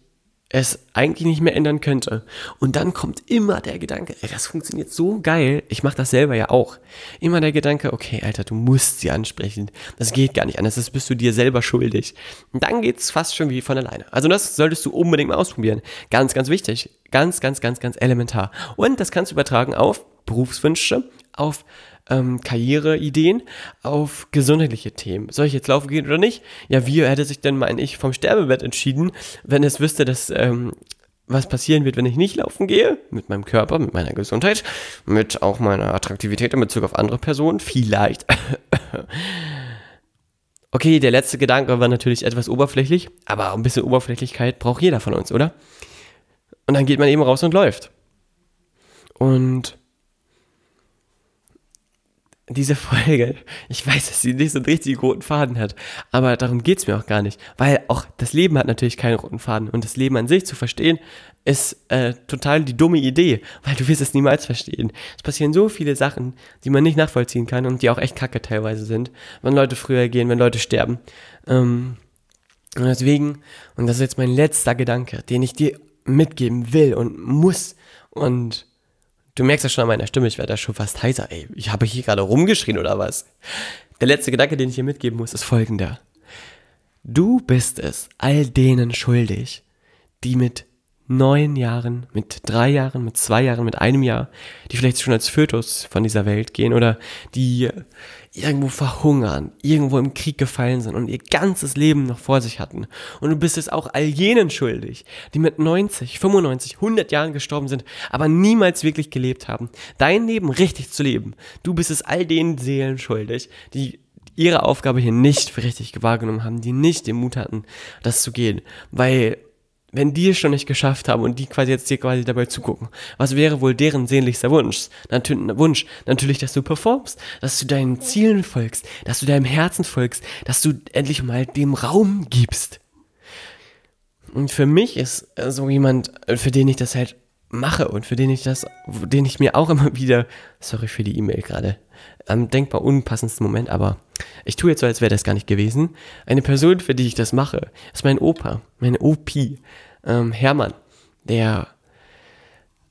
es eigentlich nicht mehr ändern könnte? Und dann kommt immer der Gedanke, ey, das funktioniert so geil, ich mache das selber ja auch. Immer der Gedanke, okay, Alter, du musst sie ansprechen, das geht gar nicht anders, das bist du dir selber schuldig. Und dann geht's fast schon wie von alleine. Also das solltest du unbedingt mal ausprobieren. Ganz, ganz wichtig, ganz, ganz, ganz, ganz elementar. Und das kannst du übertragen auf Berufswünsche, auf Ähm, Karriereideen, auf gesundheitliche Themen. Soll ich jetzt laufen gehen oder nicht? Ja, wie hätte sich denn mein Ich vom Sterbebett entschieden, wenn es wüsste, dass ähm, was passieren wird, wenn ich nicht laufen gehe? Mit meinem Körper, mit meiner Gesundheit, mit auch meiner Attraktivität in Bezug auf andere Personen? Vielleicht. Okay, der letzte Gedanke war natürlich etwas oberflächlich, aber ein bisschen Oberflächlichkeit braucht jeder von uns, oder? Und dann geht man eben raus und läuft. Und diese Folge, ich weiß, dass sie nicht so einen richtig roten Faden hat, aber darum geht's mir auch gar nicht, weil auch das Leben hat natürlich keinen roten Faden und das Leben an sich zu verstehen, ist äh, total die dumme Idee, weil du wirst es niemals verstehen. Es passieren so viele Sachen, die man nicht nachvollziehen kann und die auch echt kacke teilweise sind, wenn Leute früher gehen, wenn Leute sterben. Ähm, und deswegen, und das ist jetzt mein letzter Gedanke, den ich dir mitgeben will und muss und du merkst das schon an meiner Stimme, ich werde da schon fast heiser, ey. Ich habe hier gerade rumgeschrien oder was? Der letzte Gedanke, den ich hier mitgeben muss, ist folgender. Du bist es all denen schuldig, die mit neun Jahren, mit drei Jahren, mit zwei Jahren, mit einem Jahr, die vielleicht schon als Fötus von dieser Welt gehen oder die irgendwo verhungern, irgendwo im Krieg gefallen sind und ihr ganzes Leben noch vor sich hatten. Und du bist es auch all jenen schuldig, die mit neunzig, fünfundneunzig, hundert Jahren gestorben sind, aber niemals wirklich gelebt haben. Dein Leben richtig zu leben. Du bist es all den Seelen schuldig, die ihre Aufgabe hier nicht für richtig wahrgenommen haben, die nicht den Mut hatten, das zu gehen. Weil wenn die es schon nicht geschafft haben und die quasi jetzt dir quasi dabei zugucken, was wäre wohl deren sehnlichster Wunsch? Natürlich, Wunsch, natürlich, dass du performst, dass du deinen Zielen folgst, dass du deinem Herzen folgst, dass du endlich mal dem Raum gibst. Und für mich ist so jemand, für den ich das halt mache und für den ich das, den ich mir auch immer wieder, sorry für die E-Mail gerade, am denkbar unpassendsten Moment, aber ich tue jetzt so, als wäre das gar nicht gewesen. Eine Person, für die ich das mache, ist mein Opa, mein Opi, ähm, Hermann, der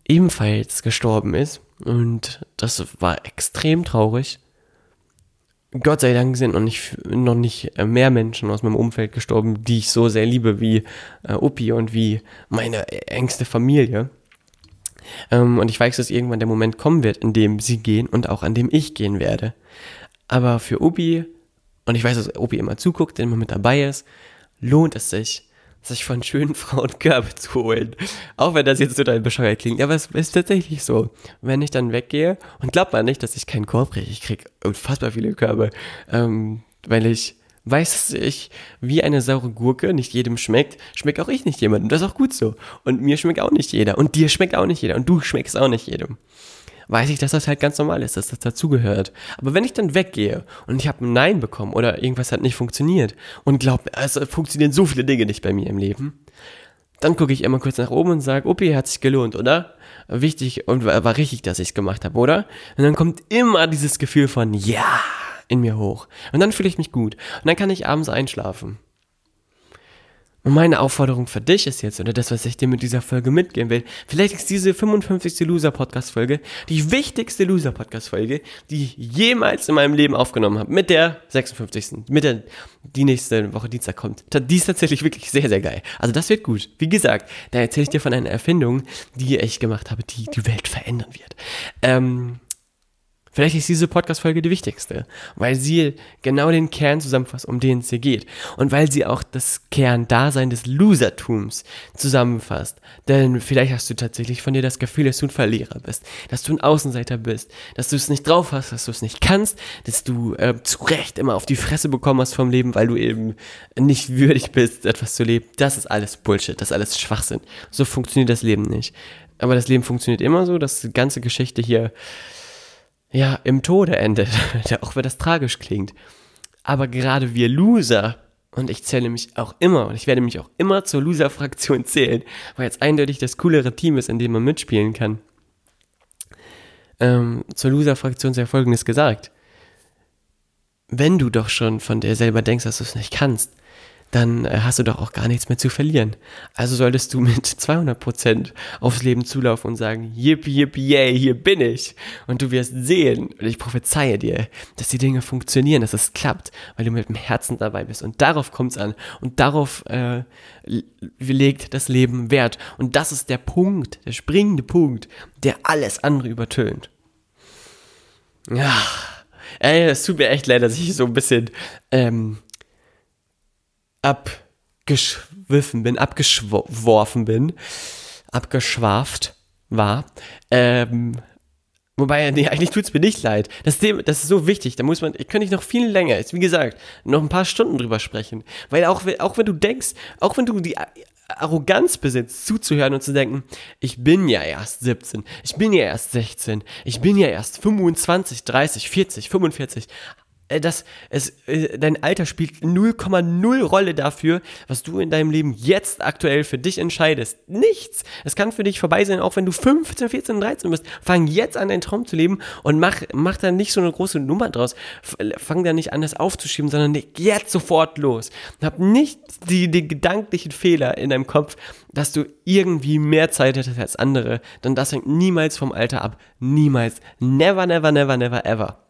ebenfalls gestorben ist und das war extrem traurig. Gott sei Dank sind noch nicht, noch nicht mehr Menschen aus meinem Umfeld gestorben, die ich so sehr liebe wie äh, Opi und wie meine engste Familie. Ähm, und ich weiß, dass irgendwann der Moment kommen wird, in dem sie gehen und auch an dem ich gehen werde. Aber für Obi, und ich weiß, dass Obi immer zuguckt, immer mit dabei ist, lohnt es sich, sich von schönen Frauen Körbe zu holen. Auch wenn das jetzt total bescheuert klingt, aber es ist tatsächlich so. Wenn ich dann weggehe, und glaubt man nicht, dass ich keinen Korb kriege, ich kriege unfassbar viele Körbe, ähm, weil ich weiß, dass ich wie eine saure Gurke nicht jedem schmeckt, schmeckt auch ich nicht jemandem. Das ist auch gut so. Und mir schmeckt auch nicht jeder. Und dir schmeckt auch nicht jeder. Und du schmeckst auch nicht jedem. Weiß ich, dass das halt ganz normal ist, dass das dazugehört. Aber wenn ich dann weggehe und ich habe ein Nein bekommen oder irgendwas hat nicht funktioniert und glaube, es funktionieren so viele Dinge nicht bei mir im Leben, dann gucke ich immer kurz nach oben und sage, Opi, hat sich gelohnt, oder? Wichtig und war richtig, dass ich es gemacht habe, oder? Und dann kommt immer dieses Gefühl von Ja in mir hoch. Und dann fühle ich mich gut. Und dann kann ich abends einschlafen. Und meine Aufforderung für dich ist jetzt, oder das, was ich dir mit dieser Folge mitgeben will, vielleicht ist diese fünfundfünfzigste Loser-Podcast-Folge die wichtigste Loser-Podcast-Folge, die ich jemals in meinem Leben aufgenommen habe. Mit der sechsundfünfzigsten. Mit der, die nächste Woche Dienstag kommt. Die ist tatsächlich wirklich sehr, sehr geil. Also das wird gut. Wie gesagt, da erzähle ich dir von einer Erfindung, die ich gemacht habe, die die Welt verändern wird. Ähm... Vielleicht ist diese Podcast-Folge die wichtigste, weil sie genau den Kern zusammenfasst, um den es hier geht. Und weil sie auch das Kerndasein des Losertums zusammenfasst. Denn vielleicht hast du tatsächlich von dir das Gefühl, dass du ein Verlierer bist, dass du ein Außenseiter bist, dass du es nicht drauf hast, dass du es nicht kannst, dass du äh, zu Recht immer auf die Fresse bekommen hast vom Leben, weil du eben nicht würdig bist, etwas zu leben. Das ist alles Bullshit, das ist alles Schwachsinn. So funktioniert das Leben nicht. Aber das Leben funktioniert immer so, dass die ganze Geschichte hier ja, im Tode endet, auch wenn das tragisch klingt. Aber gerade wir Loser, und ich zähle mich auch immer, und ich werde mich auch immer zur Loser-Fraktion zählen, weil es eindeutig das coolere Team ist, in dem man mitspielen kann. Ähm, zur Loser-Fraktion sei Folgendes gesagt. Wenn du doch schon von dir selber denkst, dass du es nicht kannst, dann hast du doch auch gar nichts mehr zu verlieren. Also solltest du mit zweihundert Prozent aufs Leben zulaufen und sagen, yippie, yippie, yay, hier bin ich. Und du wirst sehen, und ich prophezeie dir, dass die Dinge funktionieren, dass es klappt, weil du mit dem Herzen dabei bist. Und darauf kommt es an. Und darauf äh, legt das Leben Wert. Und das ist der Punkt, der springende Punkt, der alles andere übertönt. Ja, ey, es tut mir echt leid, dass ich so ein bisschen ähm, abgeschwiffen bin, abgeschworfen bin, abgeschwaft war. Ähm, wobei, nee, eigentlich tut's mir nicht leid. Das, das ist so wichtig, da muss man, ich könnte ich noch viel länger, jetzt, wie gesagt, noch ein paar Stunden drüber sprechen. Weil auch, auch wenn du denkst, auch wenn du die Arroganz besitzt, zuzuhören und zu denken, ich bin ja erst siebzehn, ich bin ja erst sechzehn, ich bin ja erst fünfundzwanzig, dreißig, vierzig, fünfundvierzig, Das, es, dein Alter spielt null Komma null Rolle dafür, was du in deinem Leben jetzt aktuell für dich entscheidest. Nichts. Es kann für dich vorbei sein, auch wenn du fünfzehn, vierzehn, dreizehn bist. Fang jetzt an, deinen Traum zu leben und mach, mach da nicht so eine große Nummer draus. Fang da nicht an, das aufzuschieben, sondern leg jetzt sofort los. Hab nicht die, die gedanklichen Fehler in deinem Kopf, dass du irgendwie mehr Zeit hättest als andere. Denn das hängt niemals vom Alter ab. Niemals. Never, never, never, never, ever.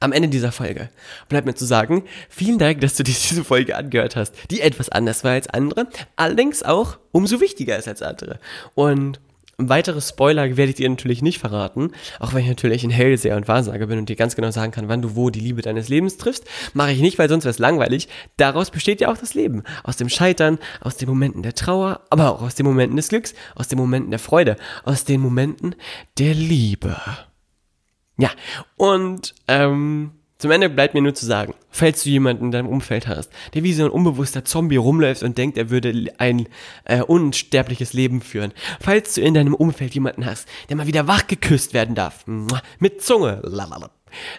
am Ende dieser Folge bleibt mir zu sagen, vielen Dank, dass du dir diese Folge angehört hast, die etwas anders war als andere, allerdings auch umso wichtiger ist als andere. Und weitere Spoiler werde ich dir natürlich nicht verraten, auch wenn ich natürlich ein Hellseher und Wahrsager bin und dir ganz genau sagen kann, wann du wo die Liebe deines Lebens triffst, mache ich nicht, weil sonst wäre es langweilig. Daraus besteht ja auch das Leben, aus dem Scheitern, aus den Momenten der Trauer, aber auch aus den Momenten des Glücks, aus den Momenten der Freude, aus den Momenten der Liebe. Ja, und ähm, zum Ende bleibt mir nur zu sagen, falls du jemanden in deinem Umfeld hast, der wie so ein unbewusster Zombie rumläuft und denkt, er würde ein äh, unsterbliches Leben führen, falls du in deinem Umfeld jemanden hast, der mal wieder wach geküsst werden darf, mit Zunge, lalala,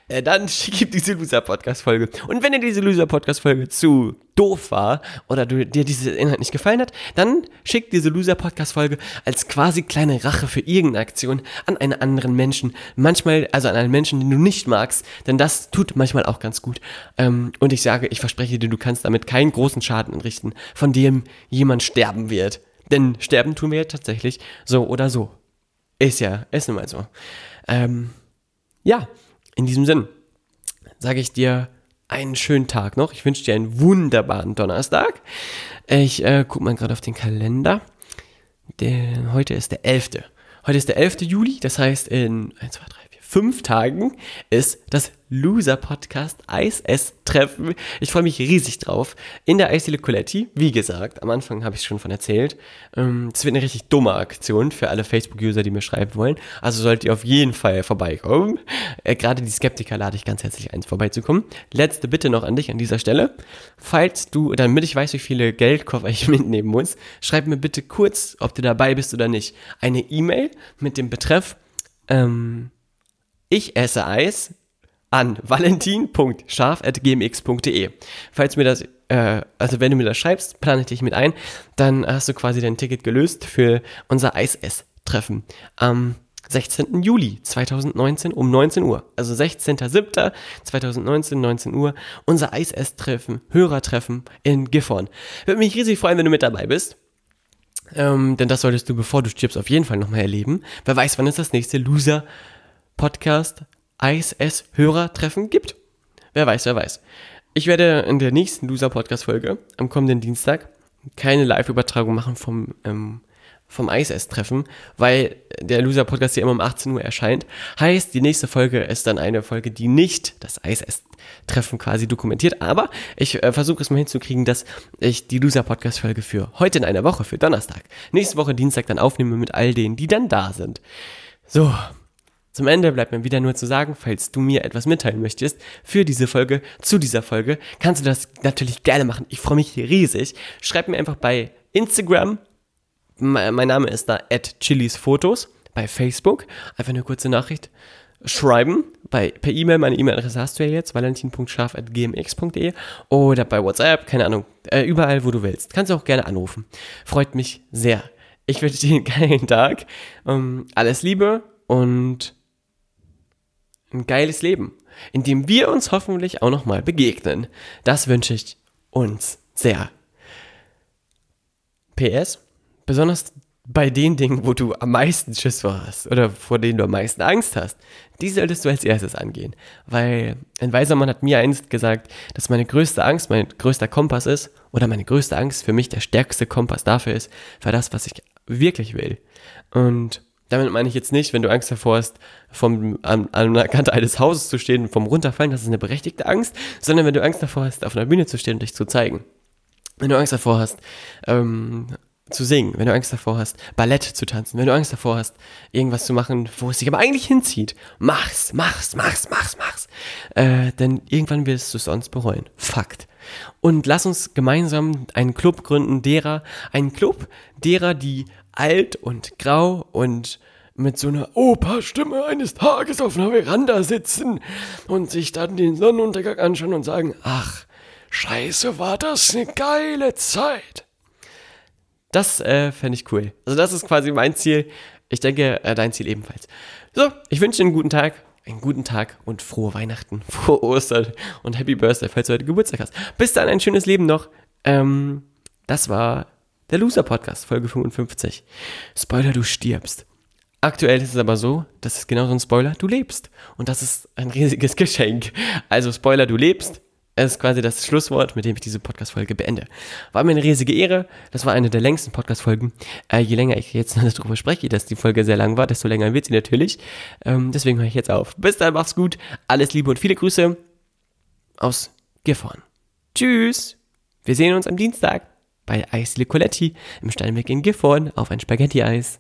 äh, dann schick ihm diese Loser-Podcast-Folge. Und wenn dir diese Loser-Podcast-Folge zu doof war oder du, dir dieser Inhalt nicht gefallen hat, dann schick diese Loser-Podcast-Folge als quasi kleine Rache für irgendeine Aktion an einen anderen Menschen. Manchmal, also an einen Menschen, den du nicht magst, denn das tut manchmal auch ganz gut. Ähm, und ich sage, ich verspreche dir, du kannst damit keinen großen Schaden anrichten, von dem jemand sterben wird. Denn sterben tun wir ja tatsächlich so oder so. Ist ja, ist nun mal so. Ähm, ja, in diesem Sinn sage ich dir, einen schönen Tag noch. Ich wünsche dir einen wunderbaren Donnerstag. Ich äh, gucke mal gerade auf den Kalender. Der, heute ist der elfte. Heute ist der elfter Juli. Das heißt, in eins, zwei, drei, vier, fünf Tagen ist das Loser-Podcast Eis-Ess-Treffen. Ich freue mich riesig drauf. In der Eisdiele Coletti, wie gesagt, am Anfang habe ich schon von erzählt. Ähm, das wird eine richtig dumme Aktion für alle Facebook-User, die mir schreiben wollen. Also solltet ihr auf jeden Fall vorbeikommen. Äh, gerade die Skeptiker lade ich ganz herzlich ein, vorbeizukommen. Letzte Bitte noch an dich an dieser Stelle. Falls du, damit ich weiß, wie viele Geldkoffer ich mitnehmen muss, schreib mir bitte kurz, ob du dabei bist oder nicht, eine E-Mail mit dem Betreff, ähm, ich esse Eis an valentin punkt scharf at g m x punkt d e. Falls mir das, äh, also wenn du mir das schreibst, plane ich dich mit ein, dann hast du quasi dein Ticket gelöst für unser Eis-Ess-Treffen am sechzehnter Juli zweitausendneunzehn um neunzehn Uhr. Also sechzehnter siebter zweitausendneunzehn, neunzehn Uhr, unser Eis-Ess-Treffen, Hörertreffen in Gifhorn. Würde mich riesig freuen, wenn du mit dabei bist. Ähm, denn das solltest du, bevor du stirbst, auf jeden Fall nochmal erleben. Wer weiß, wann ist das nächste Loser Podcast Eis-Ess-Hörertreffen gibt. Wer weiß, wer weiß. Ich werde in der nächsten Loser-Podcast-Folge am kommenden Dienstag keine Live-Übertragung machen vom, ähm, vom Eis-Ess-Treffen, weil der Loser-Podcast ja immer um achtzehn Uhr erscheint. Heißt, die nächste Folge ist dann eine Folge, die nicht das Eis-Ess-Treffen quasi dokumentiert, aber ich äh, versuche es mal hinzukriegen, dass ich die Loser-Podcast-Folge für heute in einer Woche, für Donnerstag, nächste Woche Dienstag dann aufnehme mit all denen, die dann da sind. So, zum Ende bleibt mir wieder nur zu sagen, falls du mir etwas mitteilen möchtest für diese Folge, zu dieser Folge, kannst du das natürlich gerne machen. Ich freue mich riesig. Schreib mir einfach bei Instagram, mein Name ist da, at chilisfotos, bei Facebook, einfach eine kurze Nachricht schreiben, bei, per E-Mail, meine E-Mail-Adresse hast du ja jetzt, valentin punkt scharf at g m x punkt d e, oder bei WhatsApp, keine Ahnung, überall wo du willst. Kannst du auch gerne anrufen. Freut mich sehr. Ich wünsche dir einen geilen Tag. Alles Liebe und ein geiles Leben, in dem wir uns hoffentlich auch nochmal begegnen. Das wünsche ich uns sehr. P S, besonders bei den Dingen, wo du am meisten Schiss vor hast oder vor denen du am meisten Angst hast, die solltest du als erstes angehen. Weil ein weiser Mann hat mir einst gesagt, dass meine größte Angst mein größter Kompass ist oder meine größte Angst für mich der stärkste Kompass dafür ist, für das, was ich wirklich will. Und damit meine ich jetzt nicht, wenn du Angst davor hast, vom, an, an der Kante eines Hauses zu stehen und vom Runterfallen, das ist eine berechtigte Angst, sondern wenn du Angst davor hast, auf einer Bühne zu stehen und dich zu zeigen. Wenn du Angst davor hast, ähm, zu singen, wenn du Angst davor hast, Ballett zu tanzen, wenn du Angst davor hast, irgendwas zu machen, wo es dich aber eigentlich hinzieht, mach's, mach's, mach's, mach's, mach's. Äh, denn irgendwann wirst du es sonst bereuen. Fakt. Und lass uns gemeinsam einen Club gründen, derer, einen Club derer, die alt und grau und mit so einer Opa-Stimme eines Tages auf einer Veranda sitzen und sich dann den Sonnenuntergang anschauen und sagen, ach, scheiße, war das eine geile Zeit. Das äh, fände ich cool. Also das ist quasi mein Ziel. Ich denke, äh, dein Ziel ebenfalls. So, ich wünsche dir einen guten Tag. Einen guten Tag und frohe Weihnachten, frohe Ostern und Happy Birthday, falls du heute Geburtstag hast. Bis dann, ein schönes Leben noch. Ähm, das war der Loser-Podcast, Folge fünfundfünfzig. Spoiler, du stirbst. Aktuell ist es aber so, das ist genau so ein Spoiler, du lebst. Und das ist ein riesiges Geschenk. Also Spoiler, du lebst. Es ist quasi das Schlusswort, mit dem ich diese Podcast-Folge beende. War mir eine riesige Ehre. Das war eine der längsten Podcast-Folgen. Äh, je länger ich jetzt darüber spreche, dass die Folge sehr lang war, desto länger wird sie natürlich. Ähm, deswegen höre ich jetzt auf. Bis dann, mach's gut. Alles Liebe und viele Grüße aus Gifhorn. Tschüss. Wir sehen uns am Dienstag bei Eisdiele Coletti im Steinweg in Gifhorn auf ein Spaghetti-Eis.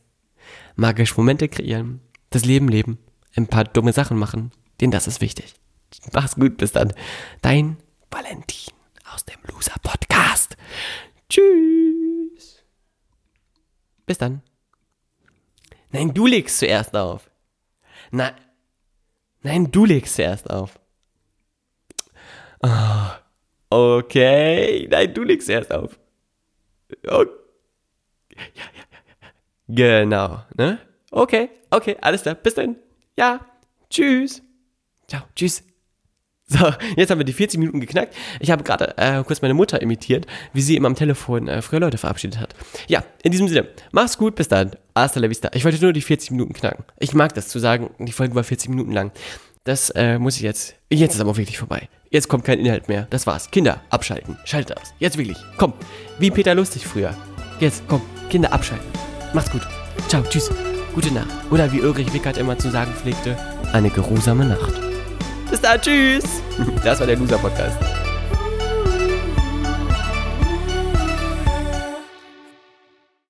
Magische Momente kreieren. Das Leben leben. Ein paar dumme Sachen machen. Denn das ist wichtig. Mach's gut. Bis dann. Dein Valentin aus dem Loser-Podcast. Tschüss. Bis dann. Nein, du legst zuerst auf. Nein, nein, du legst zuerst auf. Oh, okay. Nein, du legst zuerst auf. Okay. Ja, ja, ja. Genau, ne? Okay, okay, alles klar. Bis dann. Ja, tschüss. Ciao, tschüss. So, jetzt haben wir die vierzig Minuten geknackt. Ich habe gerade äh, kurz meine Mutter imitiert, wie sie immer am Telefon äh, früher Leute verabschiedet hat. Ja, in diesem Sinne, mach's gut, bis dann. Hasta la vista. Ich wollte nur die vierzig Minuten knacken. Ich mag das zu sagen, die Folge war vierzig Minuten lang. Das äh, muss ich jetzt. Jetzt ist aber wirklich vorbei. Jetzt kommt kein Inhalt mehr. Das war's. Kinder, abschalten. Schaltet aus. Jetzt wirklich. Komm. Wie Peter Lustig früher. Jetzt, komm. Kinder, abschalten. Macht's gut. Ciao, tschüss. Gute Nacht. Oder wie Ulrich Wickert immer zu sagen pflegte, eine geruhsame Nacht. Bis dann, tschüss. Das war der Loser-Podcast.